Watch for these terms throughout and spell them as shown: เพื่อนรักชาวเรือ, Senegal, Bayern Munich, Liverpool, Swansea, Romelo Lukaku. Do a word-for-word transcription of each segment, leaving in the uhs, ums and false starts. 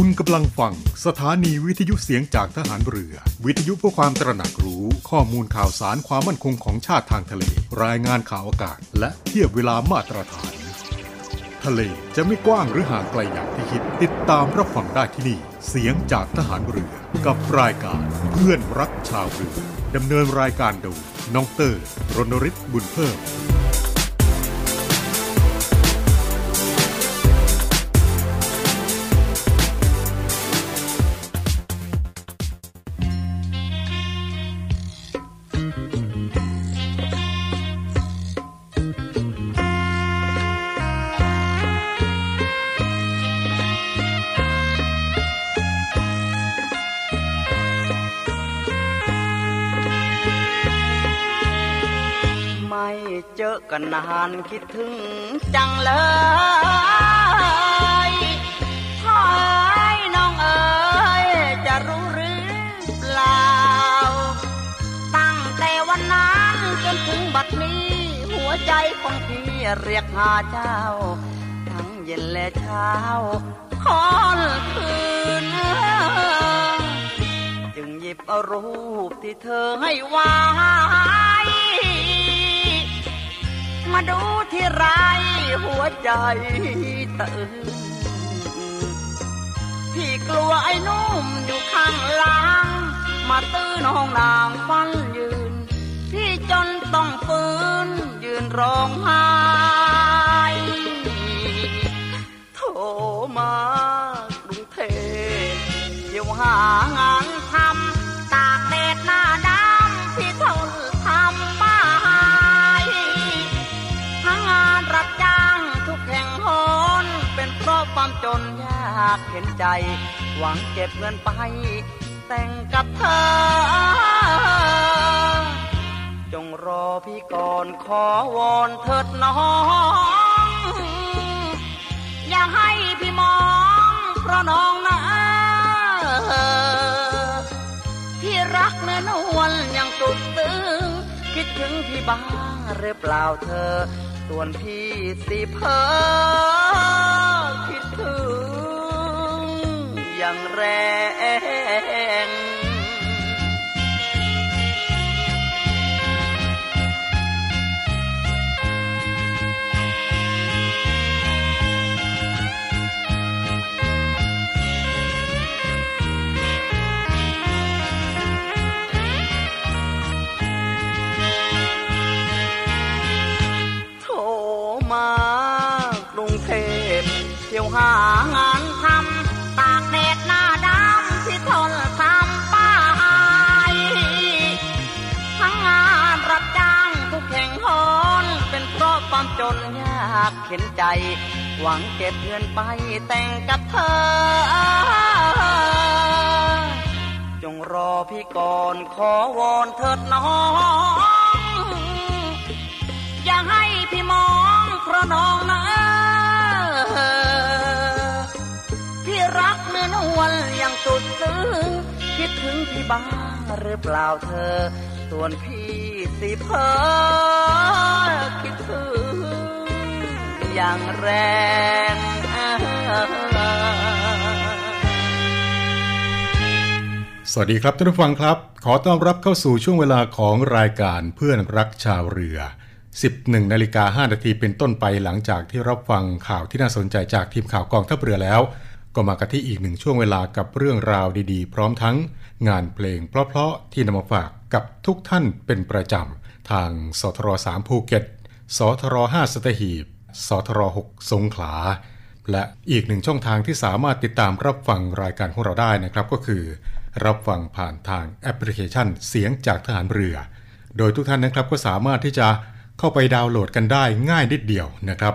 คุณกำลังฟังสถานีวิทยุเสียงจากทหารเรือวิทยุเพื่อความตระหนักรู้ข้อมูลข่าวสารความมั่นคงของชาติทางทะเลรายงานข่าวอากาศและเทียบเวลามาตรฐานทะเลจะไม่กว้างหรือห่างไกลอย่างที่คิดติดตามรับฟังได้ที่นี่เสียงจากทหารเรือกับรายการเพื่อนรักชาวเรือดำเนินรายการโดยน้องเตอร์รณฤทธิ์บุญเพิ่มกันนานคิดถึงจังเลยขอให้น้องเอ๋ยจะรู้หรือเปล่าตั้งแต่วันนั้นจนถึงบัดนี้หัวใจของพี่เรียกหาเจ้าทั้งเย็นและเช้าค่ำคืนจึงหยิบเอารูปที่เธอให้ไว้มาดูที่ไรหัวใจตื่นพี่กลัวไอ้นุ่มอยู่ข้างหลังมาตื้นห้องนางฟันยืนพี่จนต้องฟื้นยืนร้องไห้โทรมาดุงเทเดี๋ยวหางานทำตากแดดหน้าดำพี่ทนทำบ้ารับจ้างทุกแห่งหนเป็นเพราะความจนยากเห็นใจหวังเก็บเงินไปแต่งกับเธอจงรอพี่ก่อนขอวอนเถิดน้องอย่าให้พี่มองเพราะน้องนะพี่รักเนื้อนวลยังสุดซึ้งคิดถึงพี่บ้างหรือเปล่าเธอส่วนพี่สิเพ้อคิดถึงอย่างแรงหางานทำตากแดดหน้าดำที่ทนทำป้ายทั้งงานรับจ้างทุกแห่งหนเป็นเพราะความจนยากเข็นใจหวังเก็บเงินไปแต่งกับเธอจงรอพี่ก่อนขอวอนเถิดน้องอย่าให้พี่มองเพราะน้องนะรักเนื้อนวลอย่างสุดซึ้งคิดถึงพี่บ้างหรือเปล่าเธอส่วนพี่สิเพ้อคิดถึงอย่างแรงสวัสดีครับท่านผู้ฟังครับขอต้อนรับเข้าสู่ช่วงเวลาของรายการเพื่อนรักชาวเรือสิบเอ็ด นาฬิกา ห้า นาทีเป็นต้นไปหลังจากที่รับฟังข่าวที่น่าสนใจจากทีมข่าวกองทัพเรือแล้วก็มากันที่อีกหนึ่งช่วงเวลากับเรื่องราวดีๆพร้อมทั้งงานเพลงเพราะๆที่นำมาฝากกับทุกท่านเป็นประจำทางสทรสามภูเก็ตสทรห้าสัตหีบสทรหกสงขลาและอีกหนึ่งช่องทางที่สามารถติดตามรับฟังรายการของเราได้นะครับก็คือรับฟังผ่านทางแอปพลิเคชันเสียงจากทหารเรือโดยทุกท่านนะครับก็สามารถที่จะเข้าไปดาวน์โหลดกันได้ง่ายนิดเดียวนะครับ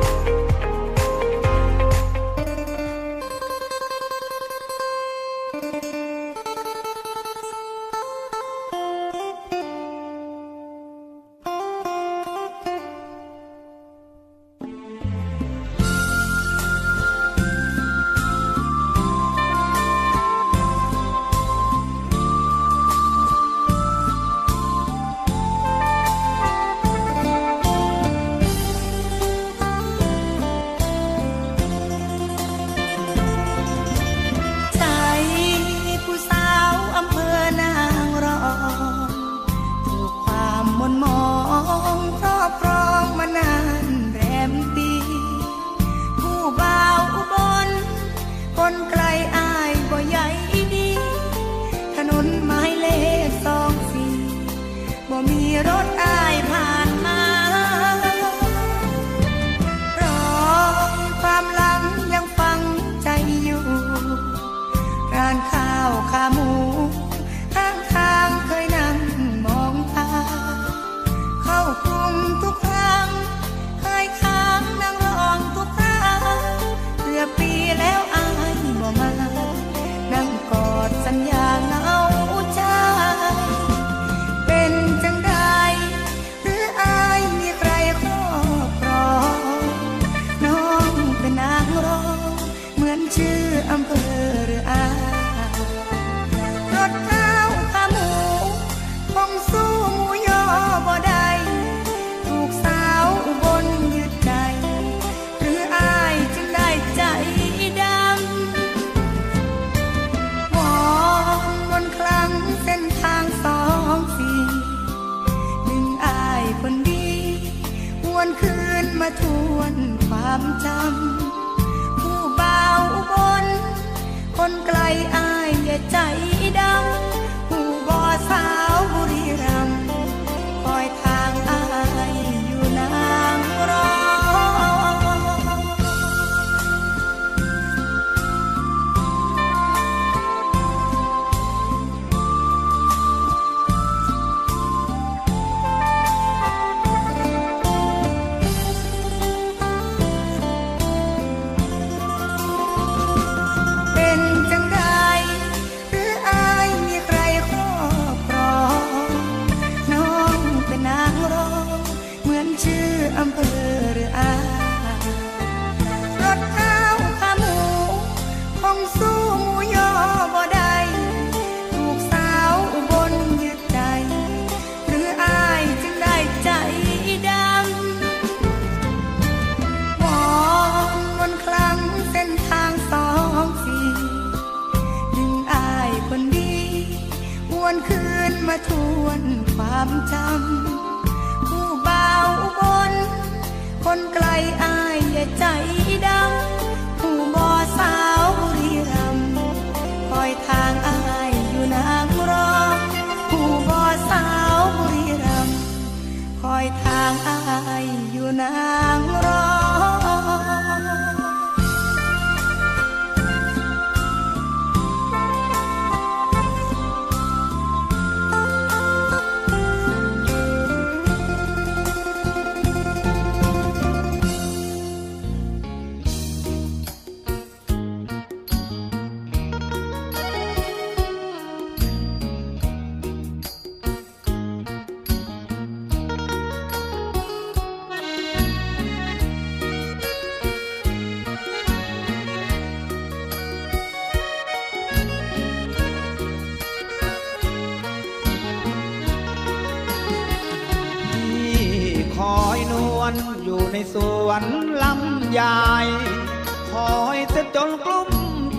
รถอ้ายผ่านมาร้องความหลังยังฟังใจอยู่ร้านข้าวขาหมูข้างทางเคยนั่งมองตาเข้ากรุงทุกครั้งเคยค้างนั่งร้องทุกคราเกือบปีแล้วอ้ายบ่มานั่งกอดสัญญาเหงาใจเป็นจังใดหรืออ้ายมีใครครอบครองน้องเป็นนางรองเหมือนชื่ออำเภอหรืออ้ายรถข้าวขาหมูคงสู้หมูยอบ่ได้ถูกสาวอุบลยึดใจหรืออ้ายจึงได้ใจดำมองบนคลังเส้นทางสองสี่ดึงอ้ายคนดีหวนคืนมาทวนความจำผู้บ่าวอุบลคนไกลอ้ายอย่าใจดำผู้บ่อสาวบุรีรัมย์คอยทางอ้ายอยู่นางรออำเภอหรืออ้ายรถข้าวขาหมูคงสู้หมูยอบ่ได้ถูกสาวอุบลยึดใจหรืออ้ายจึงได้ใจดำมองบนคลังเส้นทางสองสี่ดึงอ้ายคนดีหวนคืนมาทวนความจำคนไกลอ้ายอย่าใจดำผู้บ่อสาวบุรีรัมย์คอยทางอ้ายอยู่นางรองผู้บ่อสาวบุรีรัมย์คอยทางอ้ายอยู่นางรองอยู่ในสวนลำไยคอยเสียจนกลุ้ม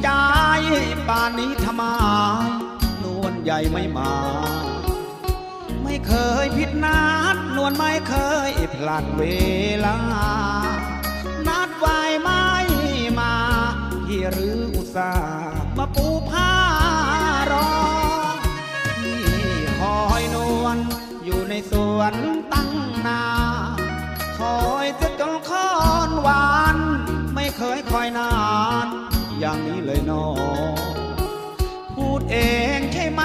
ใจป่านนี้ทำไมนวลใหญ่ไม่มาไม่เคยผิดนัดนวลไม่เคยพลาดเวลานัดไว้ไม่มาที่หรืออุตส่าห์มาปูผ้ารอที่คอยนวลอยู่ในสวนตั้งนาคอยจะจนค่อนหวานไม่เคยคอยนานอย่างนี้เลยนอพูดเองใช่ไหม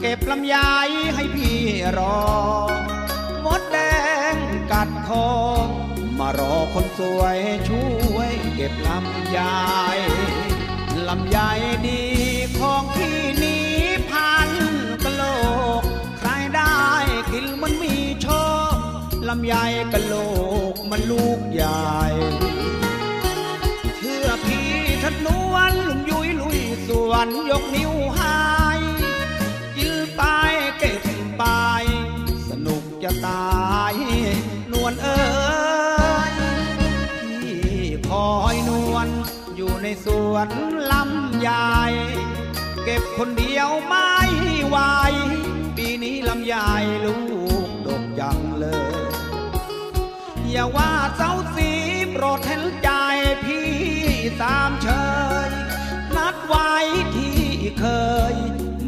เก็บลำไยให้พี่รอมดแดงกัดคอมารอคนสวยช่วยเก็บลำไยลำไยดีของพี่นี้พันกะโลกใครได้กินมันมีโชคลำไยกะโหลกมันลูกใหญ่เชื่อพี่ทัดนวลลุงยุยลุยสวนยกนิ้วให้ยืมไปเก็บไปสนุกจะตายนวลเอ๋ยพี่คอยนวลอยู่ในสวนลำไยเก็บคนเดียวไม่ไหวปีนี้ลำไยลูกดกยังเลยอย่าว่าเสาสีโปรดเห็นใจพี่ตามเชยนัดไว้ที่เคย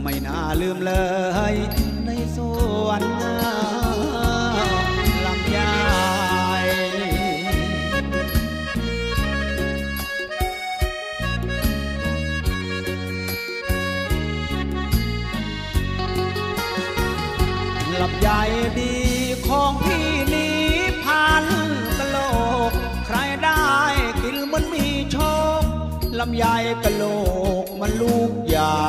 ไม่น่าลืมเลยในสวน ลำใหญ่ดีของพี่นี้พันกะโหลกใครได้กินมันมีโชคลำใหญ่กะโหลกมันลูกใหญ่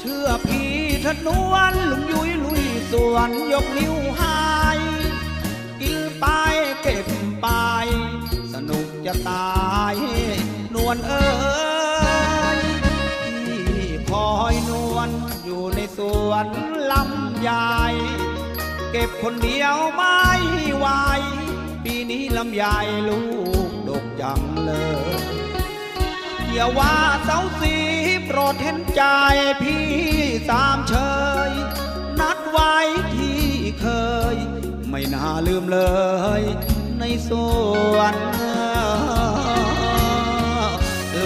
เชื่อพี่ทะนวลลุงยุ้ยลุยสวนยกนิ้วให้กินไปเก็บไปสนุกจะตายนวลเอ๋ยพี่คอยนวลอยู่ในสวนลำใหญ่เก็บคนเดียวไม่ไหวปีนี้ลำใหญ่ลูกดกจังเลยอย่าว่าเสาสีโปรดเห็นใจพี่สามเชยนัดไว้ที่เคยไม่น่าลืมเลยในสวน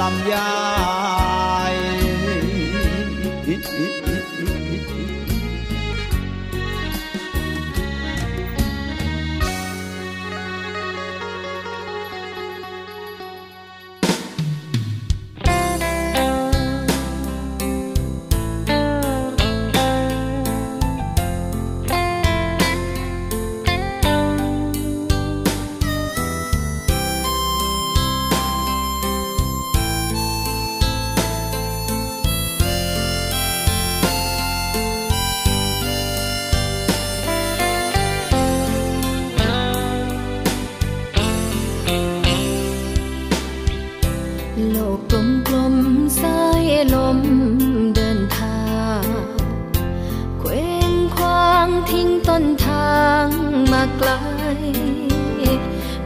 ลำใหญ่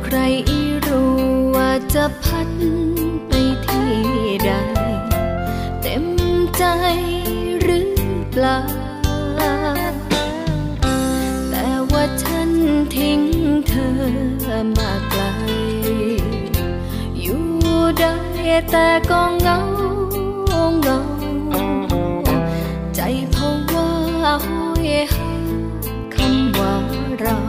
ใครอีรู้ว่าจะพัดไปที่ใดเต็มใจหรือเปล่าแต่ว่าฉันทิ้งเธอมาไกลอยู่ได้แต่ก็เหงาเหงาใจเพราะว่าห้อยหาคำว่าเรา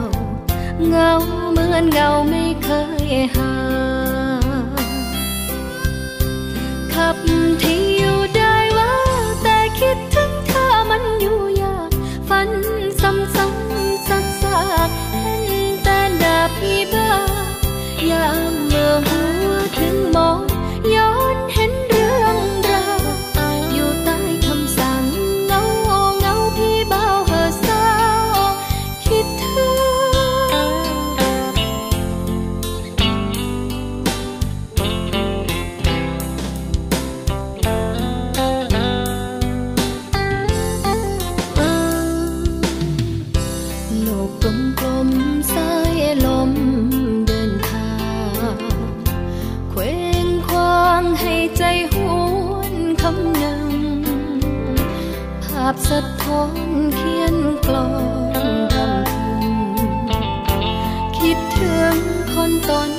เงาเหมือนเงาไม่เคยห่างขับที่อยู่ได้ว่าแต่คิดถึงเธอมันอยู่ยากฝันซ้ำๆซักๆเห็นแต่ดาบพี่บ้ายามเมื่อหัวถึงมองย้อนเห็นเรื่องราวอยู่ใต้คำสั่งเงาเงาพี่เบาเหอะเศร้าคิดถึงสะท้อนเขียนกลอนรำพึงคิดถึงคนต้น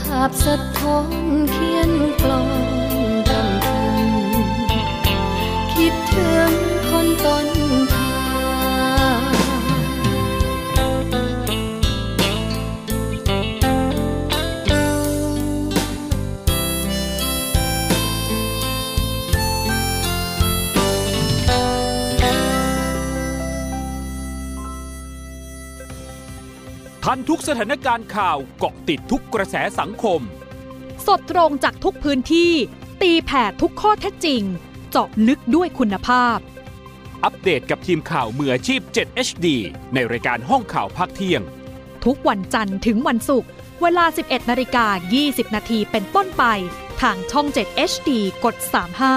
ทางสะท้อนเขียนกลอนรำพึงคิดถึงคนต้นทาง ทันทุกสถานการณ์ข่าวเกาะติดทุกกระแสสังคมสดตรงจากทุกพื้นที่ตีแผ่ทุกข้อเท็จจริงเจาะลึกด้วยคุณภาพอัปเดตกับทีมข่าวมืออาชีพ เจ็ด เอช ดี ในรายการห้องข่าวภาคเที่ยงทุกวันจันทร์ถึงวันศุกร์เวลา สิบเอ็ดนาฬิกายี่สิบนาทีเป็นต้นไปทางช่อง เจ็ด เอช ดี กด สามสิบห้า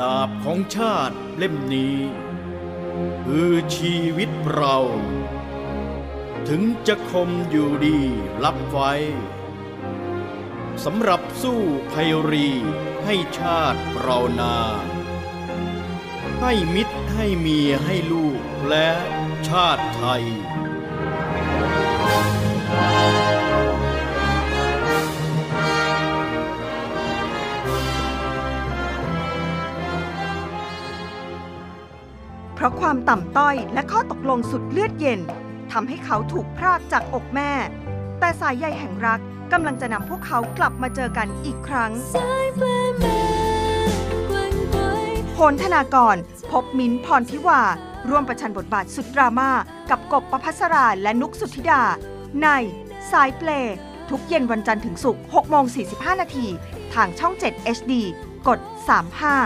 ดาบของชาติเล่มนี้คือชีวิตเราถึงจะคมอยู่ดีรับไว้สำหรับสู้ภัยรีให้ชาติเรานาให้มิตรให้เมียให้ลูกและชาติไทยเพราะความต่ำต้อยและข้อตกลงสุดเลือดเย็นทำให้เขาถูกพรากจากอกแม่แต่สายใยแห่งรักกำลังจะนำพวกเขากลับมาเจอกันอีกครั้งโพลธนากรพบมิ้นท์พรทิวาร่วมประชันบทบาทสุดดราม่ากับกบประภัสราและนุกสุทธิดาในสายเพลย์ทุกเย็นวันจันทร์ถึงศุกร์ หกโมงสี่สิบห้านาทีทางช่อง เจ็ด เอช ดี กด สามสิบห้า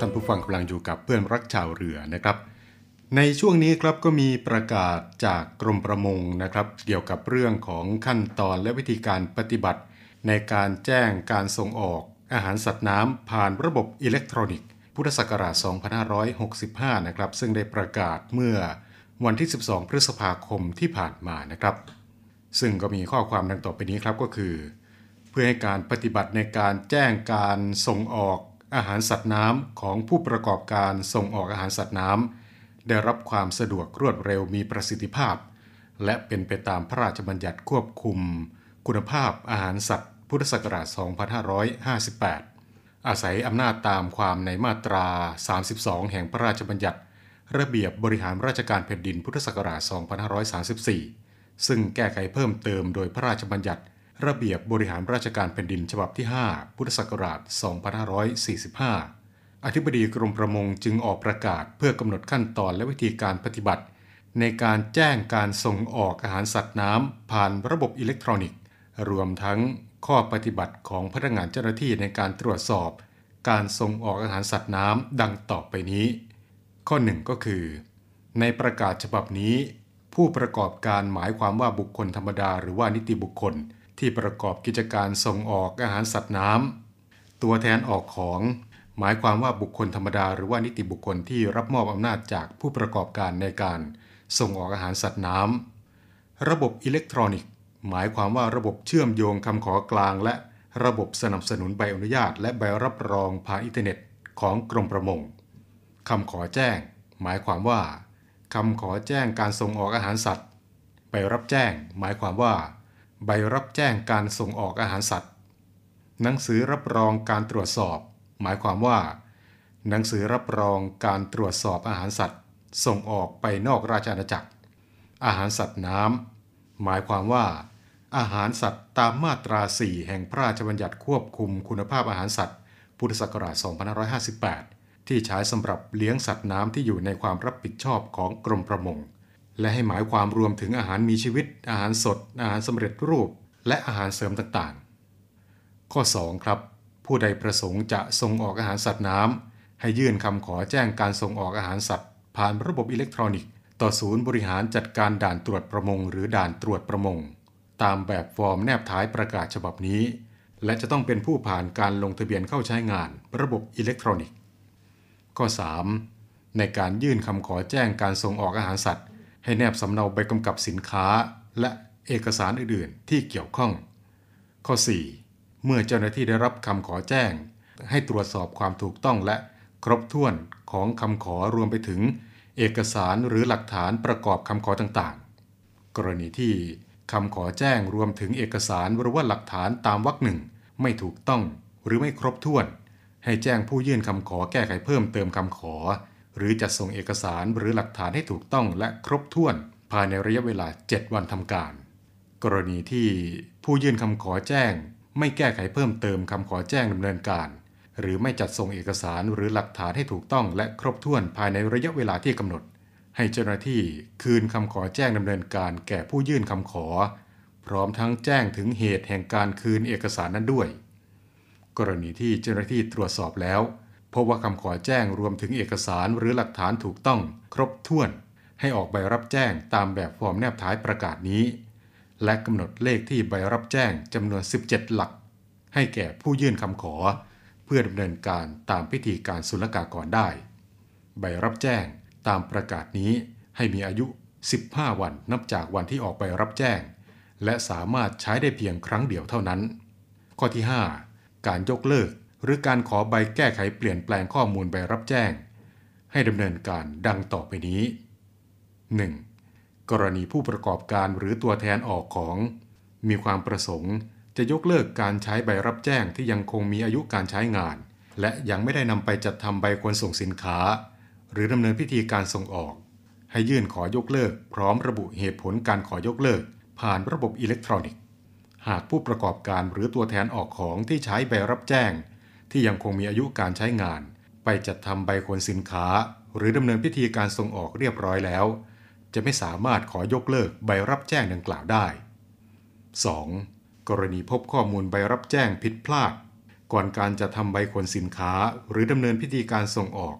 ท่านผู้ฟังกำลังอยู่กับเพื่อนรักชาวเรือนะครับในช่วงนี้ครับก็มีประกาศจากกรมประมงนะครับเกี่ยวกับเรื่องของขั้นตอนและวิธีการปฏิบัติในการแจ้งการส่งออกอาหารสัตว์น้ำผ่านระบบอิเล็กทรอนิกส์พุทธศักราชสองพันห้าร้อยหกสิบห้านะครับซึ่งได้ประกาศเมื่อวันที่สิบสองพฤษภาคมที่ผ่านมานะครับซึ่งก็มีข้อความดังต่อไปนี้ครับก็คือเพื่อให้การปฏิบัติในการแจ้งการส่งออกอาหารสัตว์น้ำของผู้ประกอบการส่งออกอาหารสัตว์น้ำได้รับความสะดวกรวดเร็วมีประสิทธิภาพและเป็นไปตามพระราชบัญญัติควบคุมคุณภาพอาหารสัตว์พุทธศักราชสองพันห้าร้อยห้าสิบแปดอาศัยอำนาจตามความในมาตราสามสิบสองแห่งพระราชบัญญัติระเบียบบริหารราชการแผ่นดินพุทธศักราชสองพันห้าร้อยสามสิบสี่ซึ่งแก้ไขเพิ่มเติมโดยพระราชบัญญัติระเบียบบริหารราชการแผ่นดินฉบับที่ห้าพุทธศักราชสองพันห้าร้อยสี่สิบห้าอธิบดีกรมประมงจึงออกประกาศเพื่อกำหนดขั้นตอนและวิธีการปฏิบัติในการแจ้งการส่งออกอาหารสัตว์น้ำผ่านระบบอิเล็กทรอนิกส์รวมทั้งข้อปฏิบัติของพนักงานเจ้าหน้าที่ในการตรวจสอบการส่งออกอาหารสัตว์น้ำดังต่อไปนี้ข้อหนึ่งก็คือในประกาศฉบับนี้ผู้ประกอบการหมายความว่าบุคคลธรรมดาหรือว่านิติบุคคลที่ประกอบกิจการส่งออกอาหารสัตว์น้ำตัวแทนออกของหมายความว่าบุคคลธรรมดาหรือว่านิติบุคคลที่รับมอบอำนาจจากผู้ประกอบการในการส่งออกอาหารสัตว์น้ำระบบอิเล็กทรอนิกส์หมายความว่าระบบเชื่อมโยงคำขอกลางและระบบสนับสนุนใบอนุญาตและใบรับรองผ่านอินเทอร์เน็ตของกรมประมงคำขอแจ้งหมายความว่าคำขอแจ้งการส่งออกอาหารสัตว์ใบรับแจ้งหมายความว่าใบรับแจ้งการส่งออกอาหารสัตว์หนังสือรับรองการตรวจสอบหมายความว่าหนังสือรับรองการตรวจสอบอาหารสัตว์ส่งออกไปนอกราชอาณาจักรอาหารสัตว์น้ำหมายความว่าอาหารสัตว์ตามมาตราสี่แห่งพระราชบัญญัติควบคุมคุณภาพอาหารสัตว์พุทธศักราชสองพันห้าร้อยห้าสิบแปดที่ใช้สำหรับเลี้ยงสัตว์น้ำที่อยู่ในความรับผิดชอบของกรมประมงและให้หมายความรวมถึงอาหารมีชีวิตอาหารสดอาหารสำเร็จรูปและอาหารเสริมต่างๆข้อสองครับผู้ใดประสงค์จะส่งออกอาหารสัตว์น้ ให้ยื่นคำขอแจ้งการส่งออกอาหารสัตว์ผ่านระบบอิเล็กทรอนิกส์ต่อศูนย์บริหารจัดการด่านตรวจประมงหรือด่านตรวจประมงตามแบบฟอร์มแนบท้ายประกาศฉบับนี้และจะต้องเป็นผู้ผ่านการลงทะเบียนเข้าใช้งานระบบอิเล็กทรอนิกส์ข้อสามในการยื่นคำขอแจ้งการส่งออกอาหารสัตว์ให้แนบสำเนาใบกำกับสินค้าและเอกสารอื่นๆที่เกี่ยวข้องข้อสี่เมื่อเจ้าหน้าที่ได้รับคำขอแจ้งให้ตรวจสอบความถูกต้องและครบถ้วนของคำขอรวมไปถึงเอกสารหรือหลักฐานประกอบคำขอต่างๆกรณีที่คำขอแจ้งรวมถึงเอกสารหรือว่าหลักฐานตามวรรคหนึ่งไม่ถูกต้องหรือไม่ครบถ้วนให้แจ้งผู้ยื่นคำขอแก้ไขเพิ่มเติมคำขอหรือจัดส่งเอกสารหรือหลักฐานให้ถูกต้องและครบถ้วนภายในระยะเวลาเจ็ดวันทำการกรณีที่ผู้ยื่นคำขอแจ้งไม่แก้ไขเพิ่มเติมคำขอแจ้งดำเนินการหรือไม่จัดส่งเอกสารหรือหลักฐานให้ถูกต้องและครบถ้วนภายในระยะเวลาที่กำหนดให้เจ้าหน้าที่คืนคำขอแจ้งดำเนินการแก่ผู้ยื่นคำขอพร้อมทั้งแจ้งถึงเหตุแห่งการคืนเอกสารนั้นด้วยกรณีที่เจ้าหน้าที่ตรวจสอบแล้วพบว่าคำขอแจ้งรวมถึงเอกสารหรือหลักฐานถูกต้องครบถ้วนให้ออกใบรับแจ้งตามแบบฟอร์มแนบท้ายประกาศนี้และกำหนดเลขที่ใบรับแจ้งจำนวนสิบเจ็ดหลักให้แก่ผู้ยื่นคำขอเพื่อดำเนินการตามพิธีการศุลกากรได้ใบรับแจ้งตามประกาศนี้ให้มีอายุสิบห้าวันนับจากวันที่ออกใบรับแจ้งและสามารถใช้ได้เพียงครั้งเดียวเท่านั้นข้อที่ห้าการยกเลิกหรือการขอใบแก้ไขเปลี่ยนแปลงข้อมูลใบรับแจ้งให้ดำเนินการดังต่อไปนี้ หนึ่ง. กรณีผู้ประกอบการหรือตัวแทนออกของมีความประสงค์จะยกเลิกการใช้ใบรับแจ้งที่ยังคงมีอายุการใช้งานและยังไม่ได้นำไปจัดทำใบขนส่งสินค้าหรือดำเนินพิธีการส่งออกให้ยื่นขอยกเลิกพร้อมระบุเหตุผลการขอยกเลิกผ่านระบบอิเล็กทรอนิกส์หากผู้ประกอบการหรือตัวแทนออกของที่ใช้ใบรับแจ้งที่ยังคงมีอายุการใช้งานไปจัดทำใบขนสินค้าหรือดำเนินพิธีการส่งออกเรียบร้อยแล้วจะไม่สามารถขอยกเลิกใบรับแจ้งดังกล่าวได้ สอง. กรณีพบข้อมูลใบรับแจ้งผิดพลาดก่อนการจัดทำใบขนสินค้าหรือดำเนินพิธีการส่งออก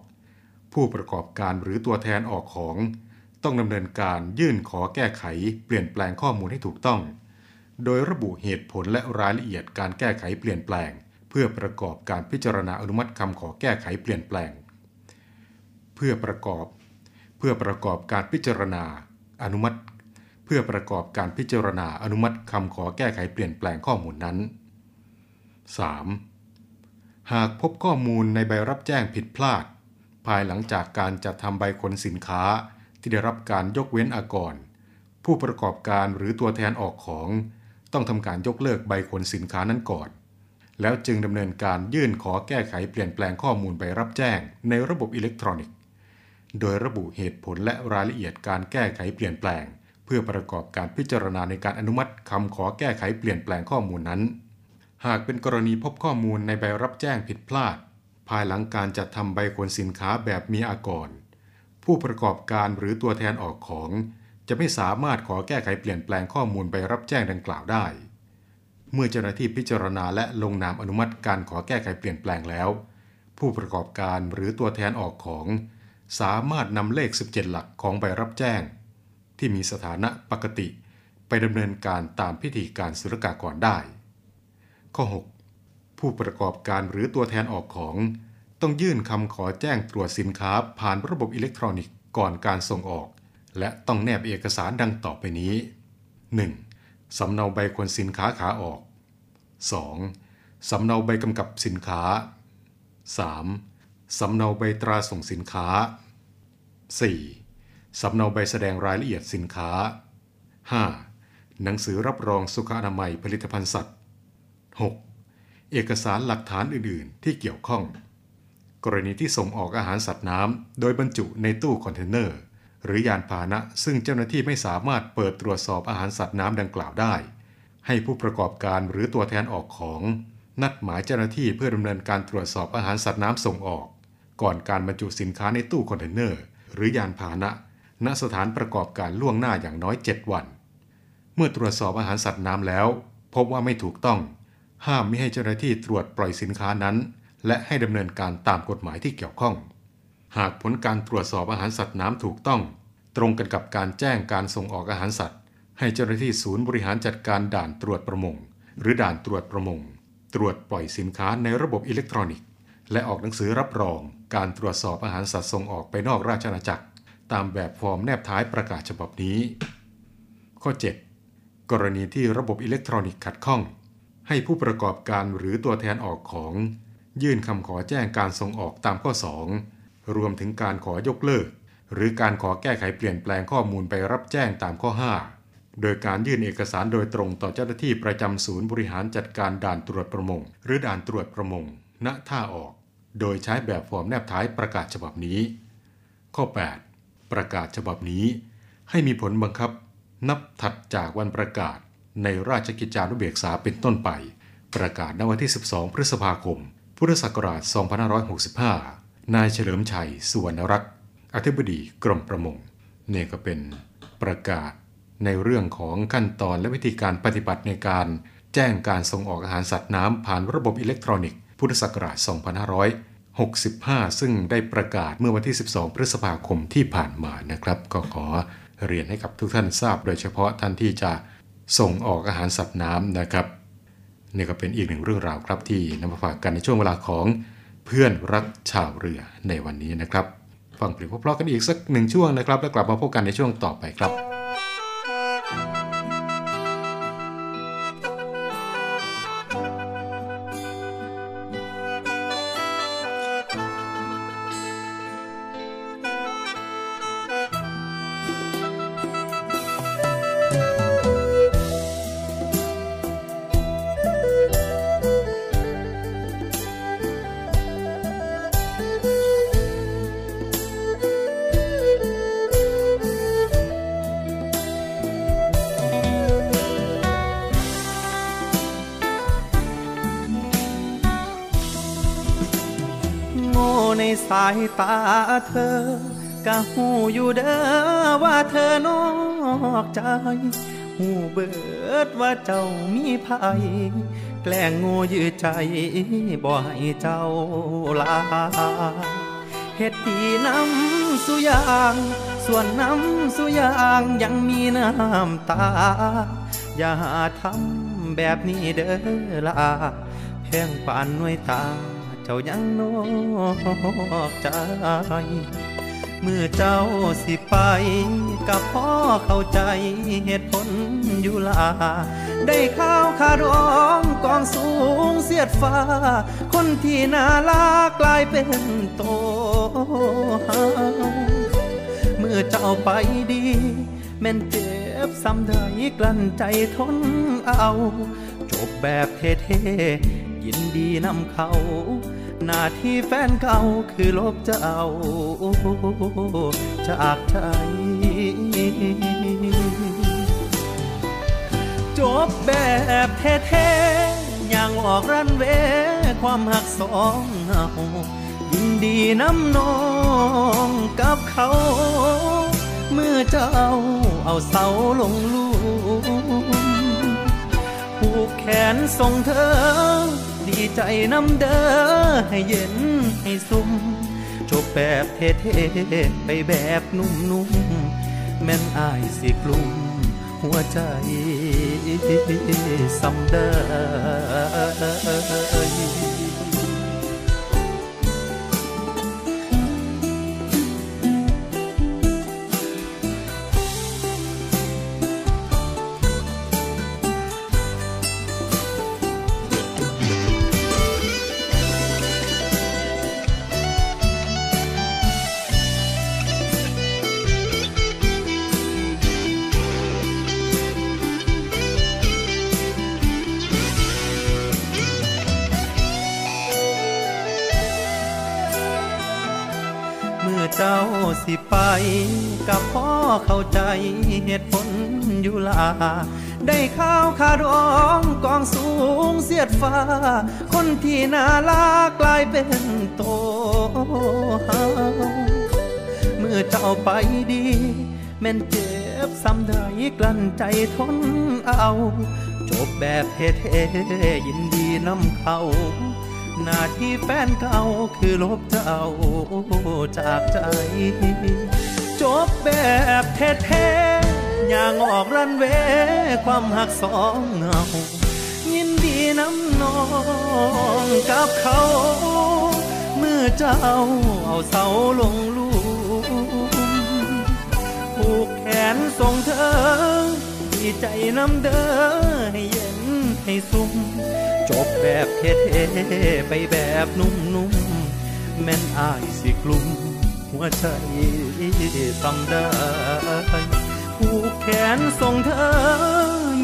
ผู้ประกอบการหรือตัวแทนออกของต้องดำเนินการยื่นขอแก้ไขเปลี่ยนแปลงข้อมูลให้ถูกต้องโดยระบุเหตุผลและรายละเอียดการแก้ไขเปลี่ยนแปลงเพื่อประกอบการพิจารณาอนุมัติคำขอแก้ไขเปลี่ยนแปลงเพื่อประกอบเพื่อประกอบการพิจารณาอนุมัติเพื่อประกอบการพิจารณาอนุมัติคำขอแก้ไขเปลี่ยนแปลงข้อมูลนั้น สาม. หากพบข้อมูลในใบรับแจ้งผิดพลาดภายหลังจากการจัดทำใบขนสินค้าที่ได้รับการยกเว้นอากรผู้ประกอบการหรือตัวแทนออกของต้องทำการยกเลิกใบขนสินค้านั้นก่อนแล้วจึงดำเนินการยื่นขอแก้ไขเปลี่ยนแปลงข้อมูลใบรับแจ้งในระบบอิเล็กทรอนิกส์โดยระบุเหตุผลและรายละเอียดการแก้ไขเปลี่ยนแปลงเพื่อประกอบการพิจารณาในการอนุมัติคำขอแก้ไขเปลี่ยนแปลงข้อมูลนั้นหากเป็นกรณีพบข้อมูลในใบรับแจ้งผิดพลาดภายหลังการจัดทำใบขนสินค้าแบบมีอากรผู้ประกอบการหรือตัวแทนออกของจะไม่สามารถขอแก้ไขเปลี่ยนแปลงข้อมูลใบรับแจ้งดังกล่าวได้เมื่อเจ้าหน้าที่พิจารณาและลงนามอนุมัติการขอแก้ไขเปลี่ยนแปลงแล้วผู้ประกอบการหรือตัวแทนออกของสามารถนำเลขสิบเจ็ดหลักของใบรับแจ้งที่มีสถานะปกติไปดำเนินการตามพิธีการศุลกากรได้ข้อหกผู้ประกอบการหรือตัวแทนออกของต้องยื่นคำขอแจ้งตรวจสินค้าผ่านระบบอิเล็กทรอนิกส์ก่อนการส่งออกและต้องแนบเอกสารดังต่อไปนี้ หนึ่งสำเนาใบขนสินค้าขาออก สอง. สำเนาใบกำกับสินค้า สาม. สำเนาใบตราส่งสินค้า สี่. สำเนาใบแสดงรายละเอียดสินค้า ห้า. หนังสือรับรองสุขอนามัยผลิตภัณฑ์สัตว์ หก. เอกสารหลักฐานอื่นๆที่เกี่ยวข้องกรณีที่ส่งออกอาหารสัตว์น้ำโดยบรรจุในตู้คอนเทนเนอร์หรือยานพาหนะซึ่งเจ้าหน้าที่ไม่สามารถเปิดตรวจสอบอาหารสัตว์น้ำดังกล่าวได้ให้ผู้ประกอบการหรือตัวแทนออกของนัดหมายเจ้าหน้าที่เพื่อดำเนินการตรวจสอบอาหารสัตว์น้ำส่งออกก่อนการบรรจุสินค้าในตู้คอนเทนเนอร์หรือยานพาหนะณสถานประกอบการล่วงหน้าอย่างน้อยเจ็ดวันเมื่อตรวจสอบอาหารสัตว์น้ำแล้วพบว่าไม่ถูกต้องห้ามมิให้เจ้าหน้าที่ตรวจปล่อยสินค้านั้น และให้ดำเนินการตามกฎหมายที่เกี่ยวข้องหากผลการตรวจสอบอาหารสัตว์น้ำถูกต้องตรงกันกับการแจ้งการส่งออกอาหารสัตว์ให้เจ้าหน้าที่ศูนย์บริหารจัดการด่านตรวจประมงหรือด่านตรวจประมงตรวจปล่อยสินค้าในระบบอิเล็กทรอนิกส์และออกหนังสือรับรองการตรวจสอบอาหารสัตว์ส่งออกไปนอกราชอาณาจักรตามแบบฟอร์มแนบท้ายประกาศฉบับนี้ข้อเจ็ดกรณีที่ระบบอิเล็กทรอนิกส์ขัดข้องให้ผู้ประกอบการหรือตัวแทนออกของยื่นคำขอแจ้งการส่งออกตามข้อสองรวมถึงการขอยกเลิกหรือการขอแก้ไขเปลี่ยนแปลงข้อมูลไปรับแจ้งตามข้อห้าโดยการยื่นเอกสารโดยตรงต่อเจ้าหน้าที่ประจำศูนย์บริหารจัดการด่านตรวจประมงหรือด่านตรวจประมงณท่าออกโดยใช้แบบฟอร์มแนบท้ายประกาศฉบับนี้ข้อแปดประกาศฉบับนี้ให้มีผลบังคับนับถัดจากวันประกาศในราชกิจจานุเบกษาเป็นต้นไปประกาศณวันที่สิบสองพฤษภาคมพุทธศักราชสองพันห้าร้อยหกสิบห้านายเฉลิมชัยสุวรรณรักษ์อธิบดีกรมประมงเนี่ยก็เป็นประกาศในเรื่องของขั้นตอนและวิธีการปฏิบัติในการแจ้งการส่งออกอาหารสัตว์น้ำผ่านระบบอิเล็กทรอนิกส์พุทธศักราชสองพันห้าร้อยหกสิบห้าซึ่งได้ประกาศเมื่อวันที่สิบสองพฤษภาคมที่ผ่านมานะครับก็ขอเรียนให้กับทุกท่านทราบโดยเฉพาะท่านที่จะส่งออกอาหารสัตว์น้ำนะครับนี่ก็เป็นอีกหนึ่งเรื่องราวครับที่นำมาฝากกันในช่วงเวลาของเพื่อนรักชาวเรือในวันนี้นะครับฟังเพลงเพราะๆกันอีกสักหนึ่งช่วงนะครับแล้วกลับมาพบกันในช่วงต่อไปครับสายตาเธอกะหูอยู่เด้อว่าเธอนอกใจหูเบิดว่าเจ้ามีภัยแกล้งงูยื้อใจบ่ให้เจ้าลาเฮ็ดดีน้ำสุยางส่วนน้ำสุยางยังมีน้ำตาอย่าทำแบบนี้เด้อละแพงปานหน่วยตาเจ้ายังนอกใจเมื่อเจ้าสิไปกับพ่อเข้าใจเหตุผลอยู่ลาได้ข้าวคาดองกองสูงเสียดฟ้าคนที่น่ารักกลายเป็นโตเมื่อเจ้าไปดีแม่นเจ็บซ้ำใดกลั้นใจทนเอาจบแบบเท่ๆยินดีนำเขาหน้าที่แฟนเก่าคือลบจะเอาจากใจจบแบบเท่ๆอย่างออกรันเวความหักสองเฮายินดีน้ำนองกับเขาเมื่อเจ้าเอาเสาลงลูผูกแขนส่งเธอดีใจน้ำเด้อให้เย็นให้ซุ่มจบแบบเท่ๆไปแบบนุ่มๆแม่นอายสิกลุ่มหัวใจซ้ำเด้อสิไปกับพ่อเข้าใจเหตุผลอยู่ลาได้ข้าวคาดองกองสูงเสียดฟ้าคนที่น่ารักกลายเป็นโตเฮาเมื่อเจ้าไปดีแม่นเจ็บซ้ำใดกลั้นใจทนเอาจบแบบเท่ๆยินดีนำเขา หน้าที่แฟนเก่าคือลบเจ้าจากใจจบแบบเท่ๆอย่างออกรันเวความหักสองเงายินดีน้ำนองกับเขาเมื่อเจ้าเอาเสาลงลูกผูกแขนส่งเธอที่ใจน้ำเด้อให้เย็นให้ซุ่มจบแบบเท่ๆไปแบบนุ่มๆแม่นอายสิกลุ่มหัวใจทำได้ผูกแขนส่งเธอ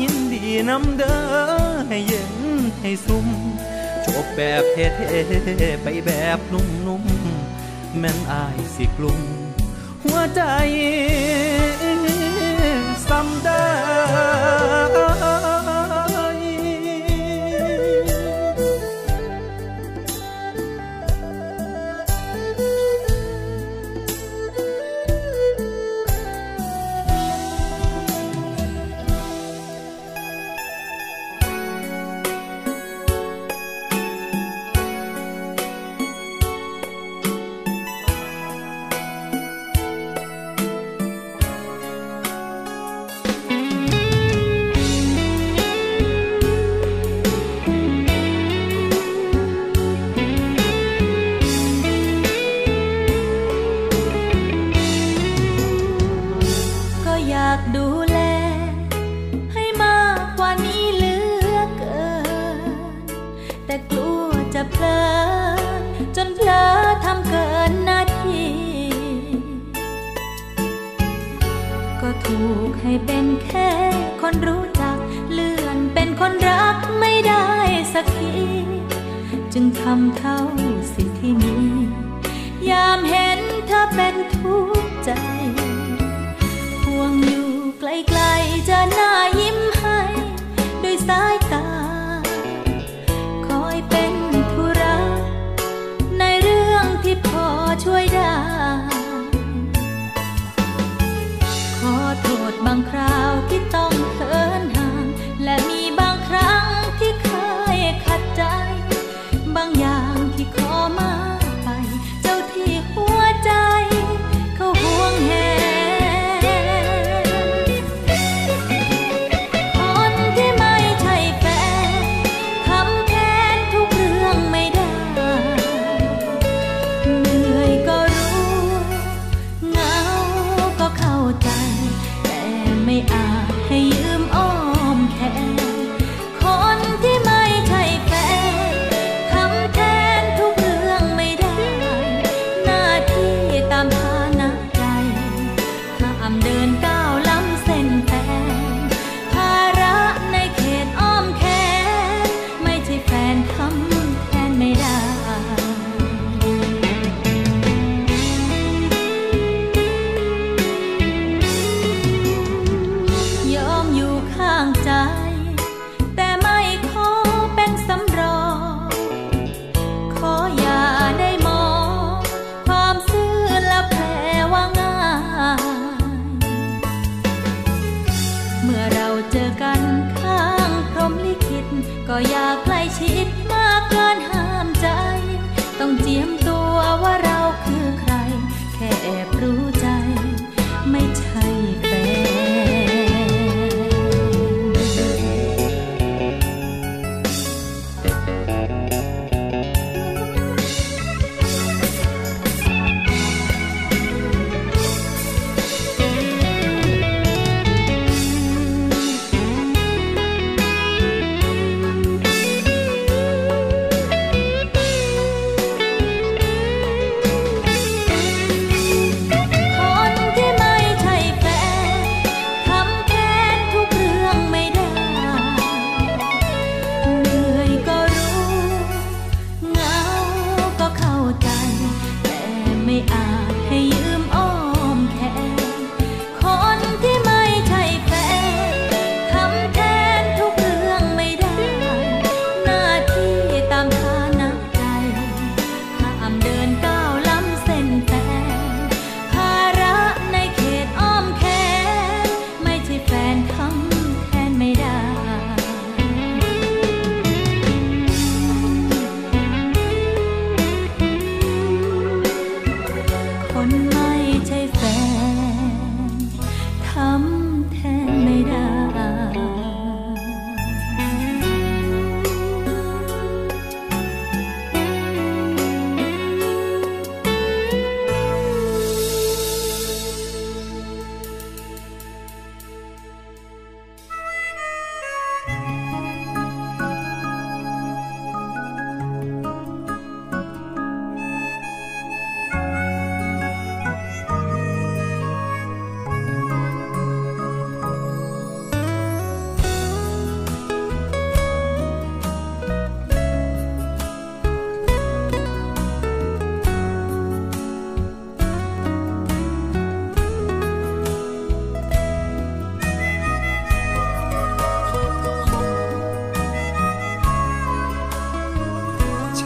ยินดีน้ำเด้อให้เย็นให้ซุ่มจบแบบเท่ๆไปแบบนุ่มๆแม่นอายสิกลุ่มหัวใจทำได้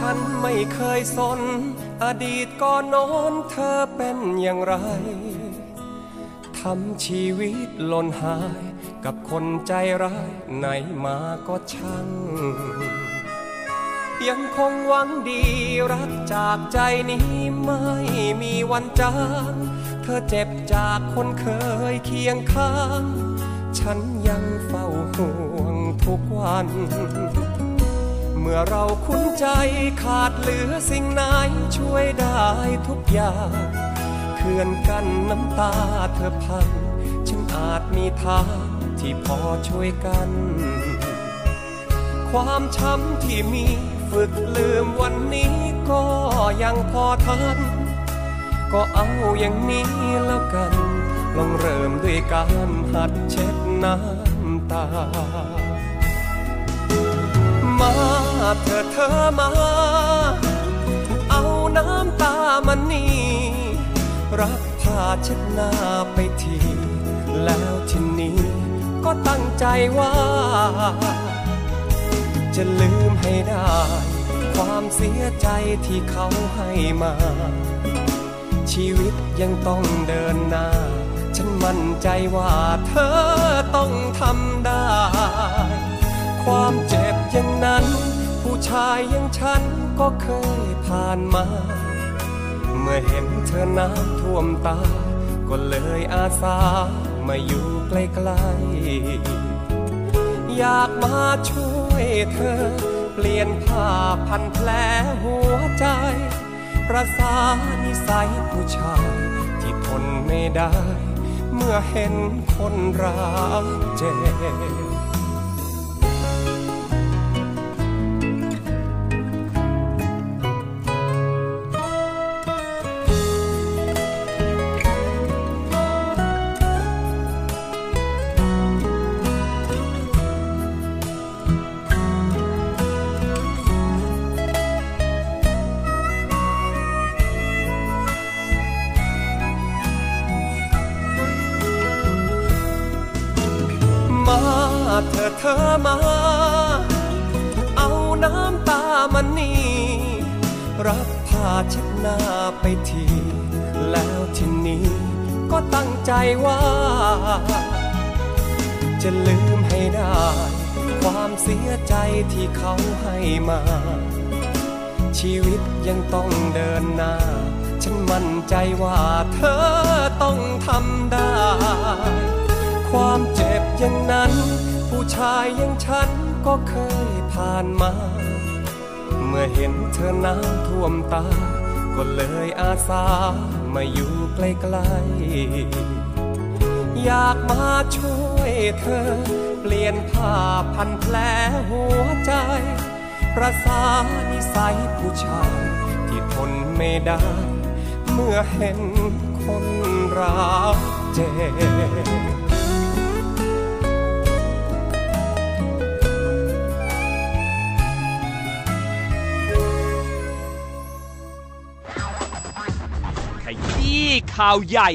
ฉันไม่เคยสนอดีตก่อนโน้นเธอเป็นอย่างไรทำชีวิตหล่นหายกับคนใจร้ายไหนมาก็ช่างยังคงหวังดีรักจากใจนี้ไม่มีวันจางเธอเจ็บจากคนเคยเคียงข้างฉันยังเฝ้าห่วงทุกวันเมื่อเราคุ้นใจขาดเหลือสิ่งไหนช่วยได้ทุกอย่างเขื่อนกันน้ำตาเธอพังฉันอาจมีทางที่พอช่วยกันความช้ำที่มีฝึกลืมวันนี้ก็ยังพอทันก็เอาอย่างนี้แล้วกันลองเริ่มด้วยการหัดเช็ดน้ำตามาเธอเธอมาเอาน้ำตามันนี่รับผ้าเช็ดหน้าไปทีแล้วทีนี้ก็ตั้งใจว่าจะลืมให้ได้ความเสียใจที่เขาให้มาชีวิตยังต้องเดินหน้าฉันมั่นใจว่าเธอต้องทำได้ความเจ็บอย่างนั้นผู้ชายอย่างฉันก็เคยผ่านมาเมื่อเห็นเธอน้ำท่วมตาก็เลยอาสามาอยู่ใกล้ๆอยากมาช่วยเธอเปลี่ยนผ้าพันแผลหัวใจประสานนิสัยผู้ชายที่ทนไม่ได้เมื่อเห็นคนรักเจ็บเธอเธอมาเอาน้ำตามันนี่รับผ้าเช็ดหน้าไปทีแล้วทีนี้ก็ตั้งใจว่าจะลืมให้ได้ความเสียใจที่เขาให้มาชีวิตยังต้องเดินหน้าฉันมั่นใจว่าเธอต้องทำได้ความเจ็บอย่างนั้นผู้ชายอย่างฉันก็เคยผ่านมาเมื่อเห็นเธอน้ำท่วมตาก็เลยอาสามาอยู่ใกล้ๆอยากมาช่วยเธอเปลี่ยนผ้าพันแผลหัวใจประสานนิสัยผู้ชายที่ทนไม่ได้เมื่อเห็นคนรักเจ็บข่าวใหญ่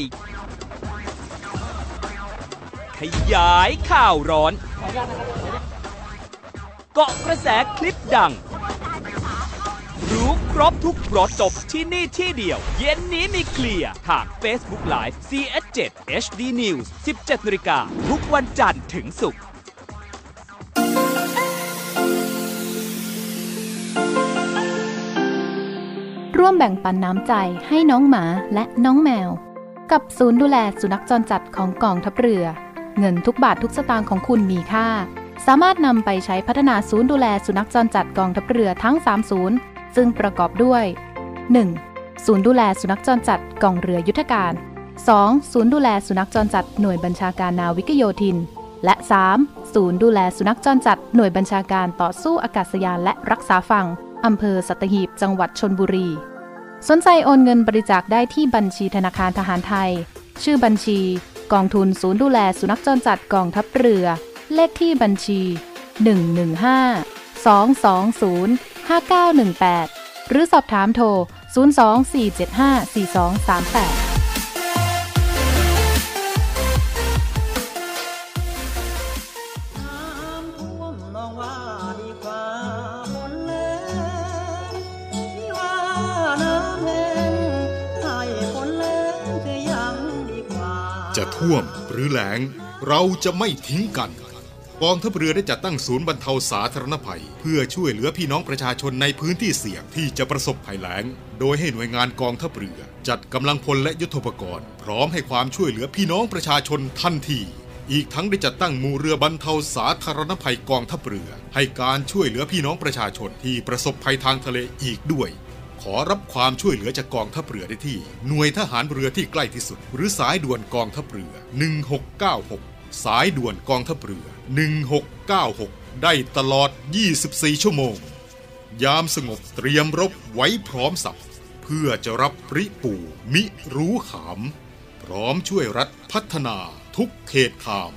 ขยายข่าวร้อนเกาะกระแสคลิปดังรู้ครบทุกรสจบที่นี่ที่เดียวเย็นนี้มีเคลียร์ทาง Facebook Live ซี เอส เจ็ด เอช ดี News สิบเจ็ด นาฬิกาทุกวันจันทร์ถึงศุกร์ร่วมแบ่งปันน้ำใจให้น้องหมาและน้องแมวกับศูนย์ดูแลสุนัขจรจัดของกองทัพเรือเงินทุกบาททุกสตางค์ของคุณมีค่าสามารถนำไปใช้พัฒนาศูนย์ดูแลสุนัขจรจัดกองทัพเรือทั้งสามศูนย์ซึ่งประกอบด้วย หนึ่ง. ศูนย์ดูแลสุนัขจรจัดกองเรือยุทธการ สอง. ศูนย์ดูแลสุนัขจรจัดหน่วยบัญชาการนาวิกโยธินและ สาม. ศูนย์ดูแลสุนัขจรจัดหน่วยบัญชาการต่อสู้อากาศยานและรักษาฝั่งอำเภอสัตหีบจังหวัดชลบุรีสนใจโอนเงินบริจาคได้ที่บัญชีธนาคารทหารไทยชื่อบัญชีกองทุนศูนย์ดูแลสุนัขจรจัดกองทัพเรือเลขที่บัญชี หนึ่ง หนึ่ง ห้า สอง สอง ศูนย์ ห้า เก้า หนึ่ง แปด หรือสอบถามโทร ศูนย์ สอง สี่ เจ็ด ห้า สี่ สอง สาม แปด ท่วมหรือแล้งเราจะไม่ทิ้งกันกองทัพเรือได้จัดตั้งศูนย์บรรเทาสาธารณภัยเพื่อช่วยเหลือพี่น้องประชาชนในพื้นที่เสี่ยงที่จะประสบภัยแล้งโดยให้หน่วยงานกองทัพเรือจัดกำลังพลและยุทโธปกรณ์พร้อมให้ความช่วยเหลือพี่น้องประชาชนทันทีอีกทั้งได้จัดตั้งหมู่เรือบรรเทาสาธารณภัยกองทัพเรือให้การช่วยเหลือพี่น้องประชาชนที่ประสบภัยทางทะเลอีกด้วยขอรับความช่วยเหลือจากกองทัพเรือได้ที่หน่วยทหารเรือที่ใกล้ที่สุดหรือสายด่วนกองทัพเรือหนึ่งหกเก้าหกสายด่วนกองทัพเรือหนึ่งหกเก้าหกได้ตลอดยี่สิบสี่ชั่วโมงยามสงบเตรียมรบไว้พร้อมสับเพื่อจะรับปริปูมิรู้ขามพร้อมช่วยรัฐพัฒนาทุกเขตขาม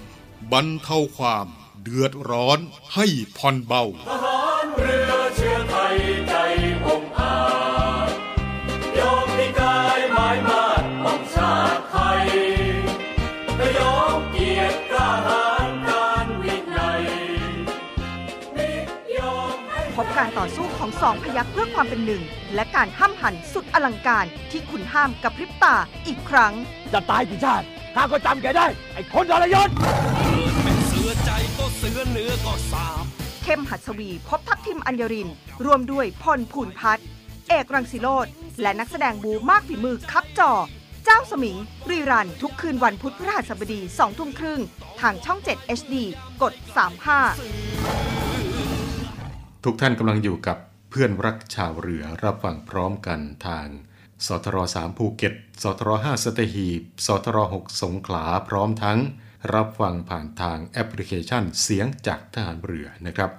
บรรเทาความเดือดร้อนให้ผ่อนเบาทหารเรือเชื้อไทยใจองอาจยอมนิกายหมายมาดมองชาติไทยและยอมเกียรติทหารการวินัยมิยอมพบการต่อสู้ของสองพยัคฆ์เพื่อความเป็นหนึ่งและการห้ามหันสุดอลังการที่คุณห้ามกับพริบตาอีกครั้งจะตายกี่ชาติข้าก็จำแกได้ไอ้คนทรยศเป็นเสือใจก็เสือเนื้อก็สาบเข้มหัสวีพบทัพทิมอัญญรินรวมด้วยพลภูนพัฒน์เอกรังสิโรจน์และนักแสดงบูมากฝีมือคับจอเจ้าสมิงรีรันทุกคืนวันพุธพฤหัสบดีสองทุ่มครึ่งทางช่องเจ็ด เอช ดี กดสามสิบห้าทุกท่านกำลังอยู่กับเพื่อนรักชาวเรือรับฟังพร้อมกันทางสทรสามภูเก็ตสทรห้าสัตหีบสทรหกสงขลาพร้อมทั้งรับฟังผ่านทางแอปพลิเคชันเสียงจากทหารเรือนะครับ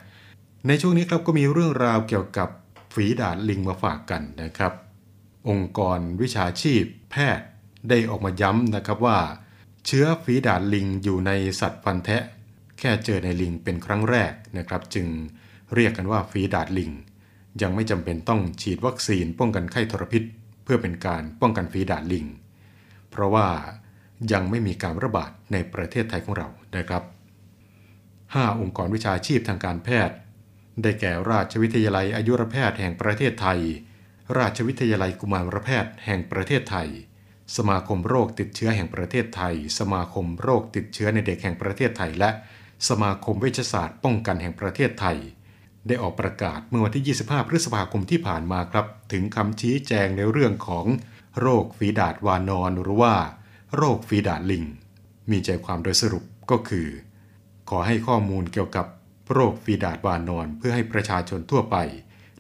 ในช่วงนี้ครับก็มีเรื่องราวเกี่ยวกับฝีดาษลิงมาฝากกันนะครับองค์กรวิชาชีพแพทย์ได้ออกมาย้ำนะครับว่าเชื้อฝีดาษลิงอยู่ในสัตว์พันธุ์แท้แค่เจอในลิงเป็นครั้งแรกนะครับจึงเรียกกันว่าฝีดาษลิงยังไม่จำเป็นต้องฉีดวัคซีนป้องกันไข้ทรพิษเพื่อเป็นการป้องกันฝีดาษลิงเพราะว่ายังไม่มีการระบาดในประเทศไทยของเรานะครับห้าองค์กรวิชาชีพทางการแพทย์ได้แก่ราชวิทยาลัยอายุรแพทย์แห่งประเทศไทยราชวิทยาลัยกุมารแพทย์แห่งประเทศไทยสมาคมโรคติดเชื้อแห่งประเทศไทยสมาคมโรคติดเชื้อในเด็กแห่งประเทศไทยและสมาคมเวชศาสตร์ป้องกันแห่งประเทศไทยได้ออกประกาศเมื่อวันที่ยี่สิบห้าพฤษภาคมที่ผ่านมาครับถึงคำชี้แจงในเรื่องของโรคฝีดาษวานอนหรือว่าโรคฝีดาษลิงมีใจความโดยสรุปก็คือขอให้ข้อมูลเกี่ยวกับโรคฝีดาษวานอนเพื่อให้ประชาชนทั่วไป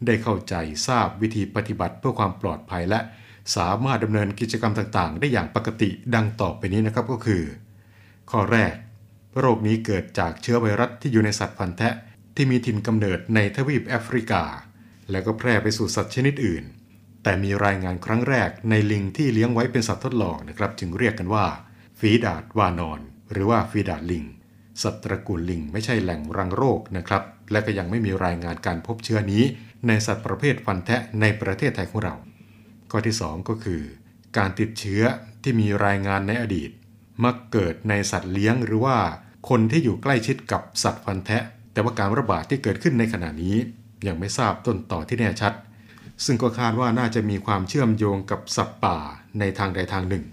ได้เข้าใจทราบวิธีปฏิบัติเพื่อความปลอดภัยและสามารถดำเนินกิจกรรมต่างๆได้อย่างปกติดังต่อไปนี้นะครับก็คือข้อแรกโรคนี้เกิดจากเชื้อไวรัสที่อยู่ในสัตว์พันธุ์แท้ที่มีถิ่นกำเนิดในทวีปแอฟริกาและก็แพร่ไปสู่สัตว์ชนิดอื่นแต่มีรายงานครั้งแรกในลิงที่เลี้ยงไว้เป็นสัตว์ทดลองนะครับจึงเรียกกันว่าฝีดาษวานอนหรือว่าฝีดาษลิงสัตว์ตระกูลลิงไม่ใช่แหล่งรังโรคนะครับและก็ยังไม่มีรายงานการพบเชื้อนี้ในสัตว์ประเภทฟันแทะในประเทศไทยของเราข้อที่สองก็คือการติดเชื้อที่มีรายงานในอดีตมักเกิดในสัตว์เลี้ยงหรือว่าคนที่อยู่ใกล้ชิดกับสัตว์ฟันแทะแต่ว่าการระบาดที่เกิดขึ้นในขณะนี้ยังไม่ทราบต้นต่อที่แน่ชัดซึ่งก็คาดว่าน่าจะมีความเชื่อมโยงกับสัตว์ป่าในทางใดทางหนึ่ง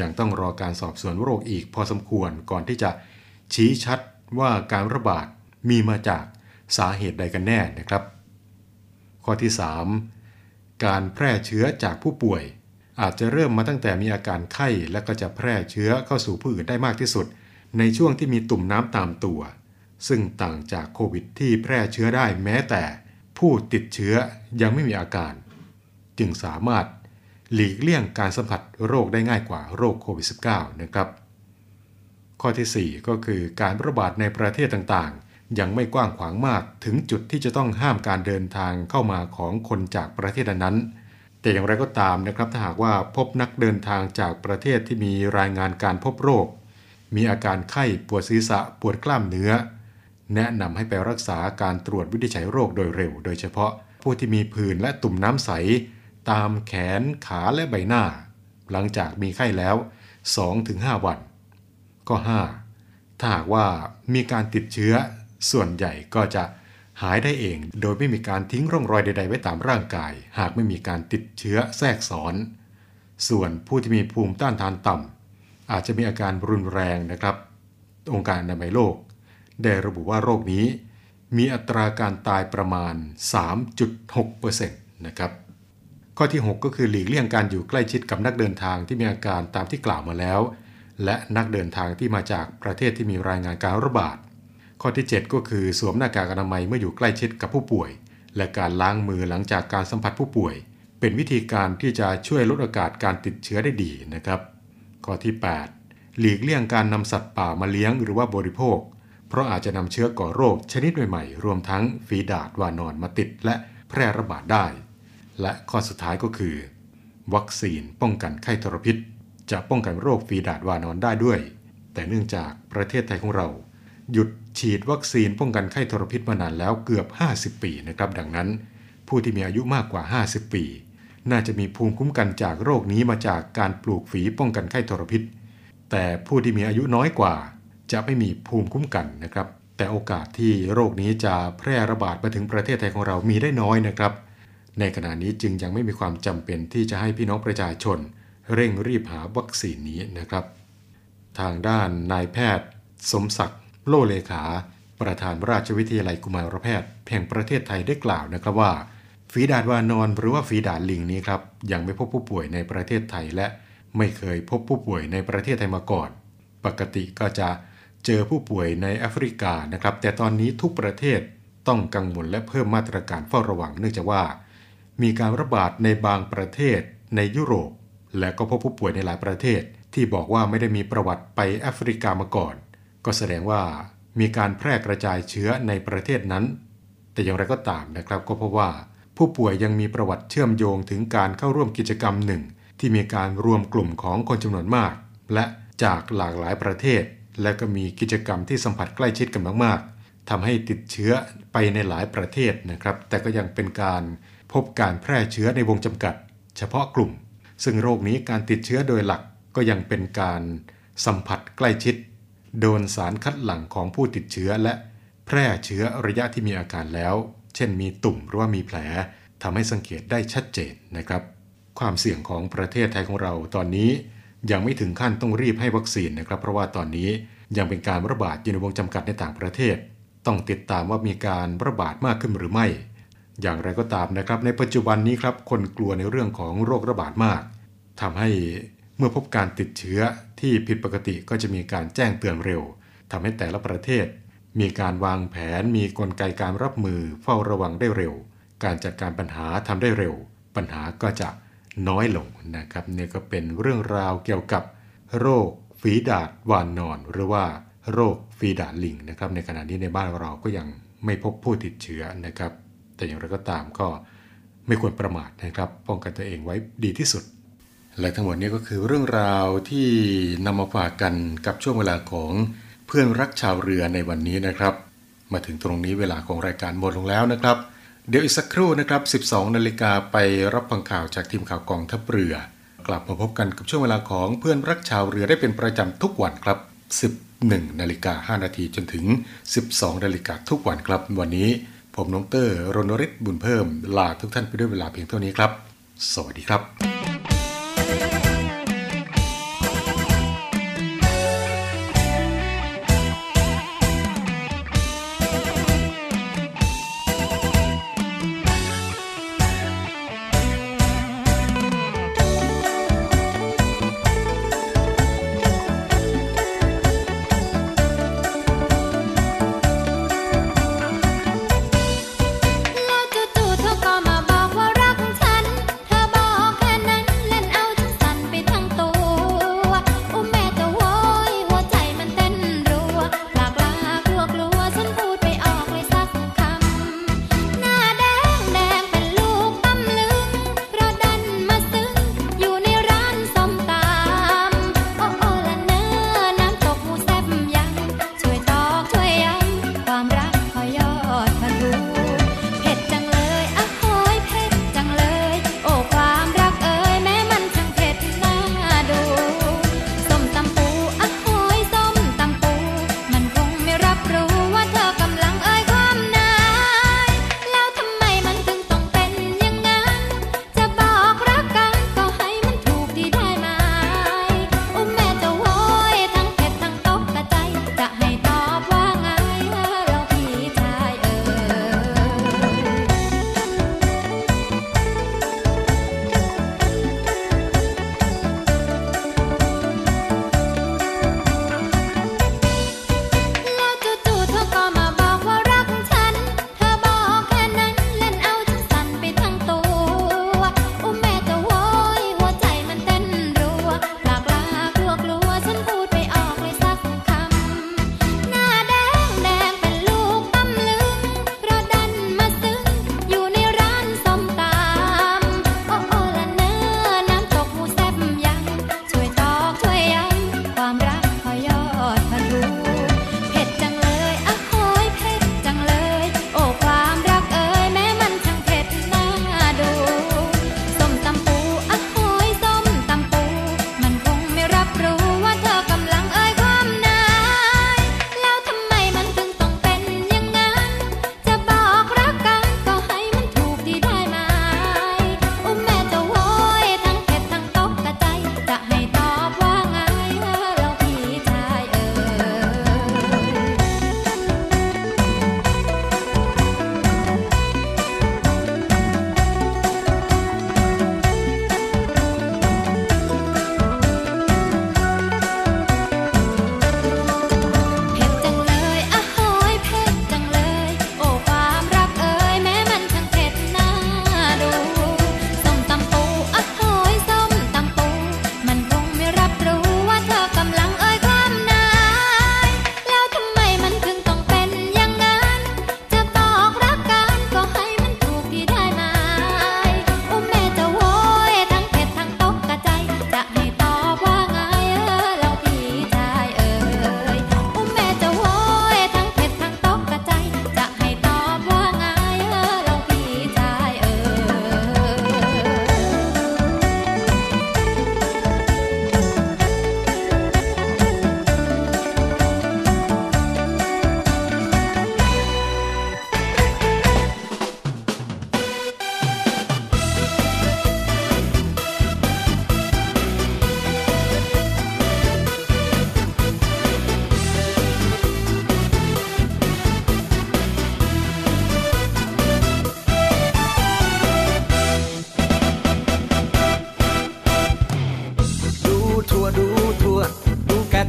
ยังต้องรอการสอบสวนโรคอีกพอสมควรก่อนที่จะชี้ชัดว่าการระบาดมีมาจากสาเหตุใดกันแน่นะครับข้อที่สามการแพร่เชื้อจากผู้ป่วยอาจจะเริ่มมาตั้งแต่มีอาการไข้และก็จะแพร่เชื้อเข้าสู่ผู้อื่นได้มากที่สุดในช่วงที่มีตุ่มน้ำตามตัวซึ่งต่างจากโควิดที่แพร่เชื้อได้แม้แต่ผู้ติดเชื้อยังไม่มีอาการจึงสามารถหลีกเลี่ยงการสัมผัสโรคได้ง่ายกว่าโรคโควิด สิบเก้า นะครับข้อที่สี่ก็คือการระบาดในประเทศต่างๆยังไม่กว้างขวางมากถึงจุดที่จะต้องห้ามการเดินทางเข้ามาของคนจากประเทศนั้นแต่อย่างไรก็ตามนะครับถ้าหากว่าพบนักเดินทางจากประเทศที่มีรายงานการพบโรคมีอาการไข้ปวดศีรษะปวดกล้ามเนื้อแนะนำให้ไปรักษาการตรวจวินิจฉัยโรคโดยเร็วโดยเฉพาะผู้ที่มีผื่นและตุ่มน้ำใสตามแขนขาและใบหน้าหลังจากมีไข้แล้ว สองถึงห้า วันข้อห้าถ้าหากว่ามีการติดเชื้อส่วนใหญ่ก็จะหายได้เองโดยไม่มีการทิ้งร่องรอยใดๆไว้ตามร่างกายหากไม่มีการติดเชื้อแทรกซ้อนส่วนผู้ที่มีภูมิต้านทานต่ำ อาจจะมีอาการรุนแรงนะครับองค์การอนามัยโลกได้ระบุว่าโรคนี้มีอัตราการตายประมาณ สามจุดหกเปอร์เซ็นต์ นะครับข้อที่หกก็คือหลีกเลี่ยงการอยู่ใกล้ชิดกับนักเดินทางที่มีอาการตามที่กล่าวมาแล้วและนักเดินทางที่มาจากประเทศที่มีรายงานการระบาดข้อที่เจ็ดก็คือสวมหน้ากากอนามัยเมื่ออยู่ใกล้ชิดกับผู้ป่วยและการล้างมือหลังจากการสัมผัสผู้ป่วยเป็นวิธีการที่จะช่วยลดโอกาสการติดเชื้อได้ดีนะครับข้อที่แปดหลีกเลี่ยงการนำสัตว์ป่ามาเลี้ยงหรือว่าบริโภคเพราะอาจจะนำเชื้อก่อโรคชนิดใหม่ๆรวมทั้งฝีดาษวานอนมาติดและแพร่ระบาดได้และข้อสุดท้ายก็คือวัคซีนป้องกันไข้ทรพิษจะป้องกันโรคฝีดาษวานอนได้ด้วยแต่เนื่องจากประเทศไทยของเราหยุดฉีดวัคซีนป้องกันไข้ทรพิษมานานแล้วเกือบห้าสิบปีนะครับดังนั้นผู้ที่มีอายุมากกว่าห้าสิบปีน่าจะมีภูมิคุ้มกันจากโรคนี้มาจากการปลูกฝีป้องกันไข้ทรพิษแต่ผู้ที่มีอายุน้อยกว่าจะไม่มีภูมิคุ้มกันนะครับแต่โอกาสที่โรคนี้จะแพร่ระบาดมาถึงประเทศไทยของเรามีได้น้อยนะครับในขณะนี้จึงยังไม่มีความจำเป็นที่จะให้พี่น้องประชาชนเร่งรีบหาวัคซีนนี้นะครับทางด้านนายแพทย์สมศักดิ์โลเลขาประธานราชวิทยาลัยกุมารแพทย์แห่งประเทศไทยได้กล่าวนะครับว่าฝีดาษวานอนหรือว่าฝีดาษลิงนี้ครับยังไม่พบผู้ป่วยในประเทศไทยและไม่เคยพบผู้ป่วยในประเทศไทยมาก่อนปกติก็จะเจอผู้ป่วยในแอฟริกานะครับแต่ตอนนี้ทุกประเทศต้องกังวลและเพิ่มมาตรการเฝ้าระวังเนื่องจากว่ามีการระบาดในบางประเทศในยุโรปและก็พบผู้ป่วยในหลายประเทศที่บอกว่าไม่ได้มีประวัติไปแอฟริกามาก่อนก็แสดงว่ามีการแพร่กระจายเชื้อในประเทศนั้นแต่อย่างไรก็ตามนะครับก็เพราะว่าผู้ป่วยยังมีประวัติเชื่อมโยงถึงการเข้าร่วมกิจกรรมหนึ่งที่มีการรวมกลุ่มของคนจำนวนมากและจากหลากหลายประเทศและก็มีกิจกรรมที่สัมผัสใกล้ชิดกันมากๆทำให้ติดเชื้อไปในหลายประเทศนะครับแต่ก็ยังเป็นการพบการแพร่เชื้อในวงจำกัดเฉพาะกลุ่มซึ่งโรคนี้การติดเชื้อโดยหลักก็ยังเป็นการสัมผัสใกล้ชิดโดนสารคัดหลั่งของผู้ติดเชื้อและแพร่เชื้อระยะที่มีอาการแล้วเช่นมีตุ่มหรือว่ามีแผลทำให้สังเกตได้ชัดเจนนะครับความเสี่ยงของประเทศไทยของเราตอนนี้ยังไม่ถึงขั้นต้องรีบให้วัคซีนนะครับเพราะว่าตอนนี้ยังเป็นการระบาดอยู่ในวงจำกัดในต่างประเทศต้องติดตามว่ามีการระบาดมากขึ้นหรือไม่อย่างไรก็ตามนะครับในปัจจุบันนี้ครับคนกลัวในเรื่องของโรคระบาดมากทำให้เมื่อพบการติดเชื้อที่ผิดปกติก็จะมีการแจ้งเตือนเร็วทำให้แต่ละประเทศมีการวางแผนมีกลไกการรับมือเฝ้าระวังได้เร็วการจัดการปัญหาทำได้เร็วปัญหาก็จะน้อยลงนะครับนี่ก็เป็นเรื่องราวเกี่ยวกับโรคฝีดาษวานนอนหรือว่าโรคฝีดาษลิงนะครับในขณะนี้ในบ้านเราก็ยังไม่พบผู้ติดเชื้อนะครับแต่อย่างไรก็ตามก็ไม่ควรประมาทนะครับป้องกันตัวเองไว้ดีที่สุดและทั้งหมดนี้ก็คือเรื่องราวที่นำมาฝากกันกับช่วงเวลาของเพื่อนรักชาวเรือในวันนี้นะครับมาถึงตรงนี้เวลาของรายการหมดลงแล้วนะครับเดี๋ยวอีกสักครู่นะครับ สิบสอง นาฬิกาไปรับฟังข่าวจากทีมข่าวกองทัพเรือกลับมาพบกันกับช่วงเวลาของเพื่อนรักชาวเรือได้เป็นประจำทุกวันครับ สิบเอ็ด นาฬิกา ห้า นาทีจนถึง สิบสอง นาฬิกาทุกวันครับวันนี้ผมน้องเตอร์รณฤทธิ์บุญเพิ่มลาทุกท่านไปด้วยเวลาเพียงเท่านี้ครับสวัสดีครับ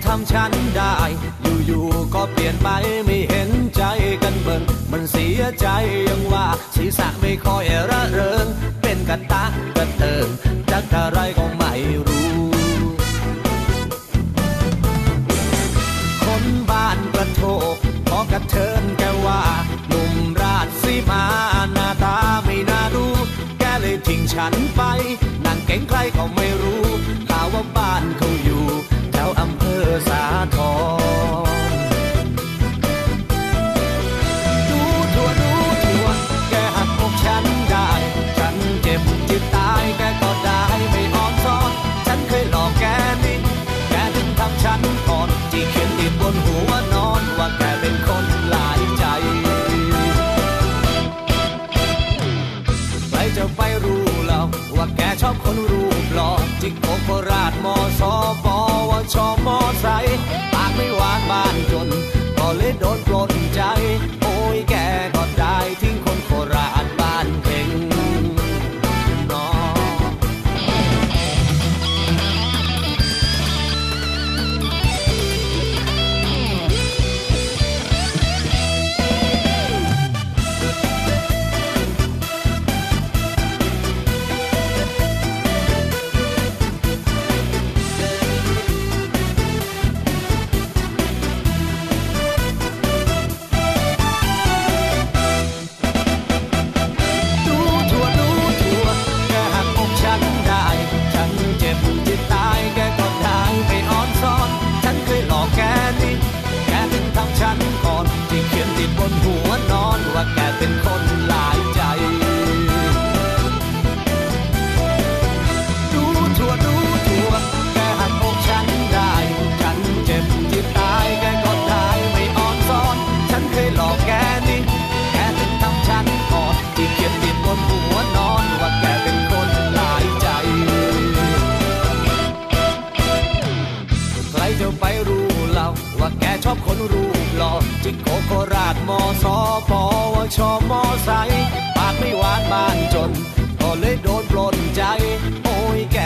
ทำฉันได้อยู่ๆก็เปลี่ยนไปไม่เห็นใจกันเบิ่นมันเสียใจยังว่าศีรษะไม่ค่อยระเริงเป็นกระตะกระเติงจักอะไรก็ไม่รู้คนบ้านกระโถกพอกระเทินแกว่าหนุ่มราชสีมาหน้าตาไม่น่าดูแกเลยทิ้งฉันไปนั่งเก่งใครก็ไม่รู้ข่าวว่าบ้านเขาอยู่แถวอำเภอสาทรดูทั่วดูทั่วแกหักอกฉันได้ฉันเจ็บจิตตายแกก็ได้ไม่อ้อมซ้อนฉันเคยหลอกแกนี่แกถึงทำฉันก่อนที่เขียนติดบนหัวนอนว่าแกเป็นคนหลายใจใครจะไปรู้แล้วว่าแกชอบคนรูปหล่อจิกโคโคราชมอสอปอวชอมอไซปากไม่หวานบ้านจนก็เลยโดนปลนใจโอ้ยแกก็ได้ทิ้งคนโคราชบ้านเก่งปากไม่หวานบ้านจนก็เลยโดนปลนใจโอ้ยแก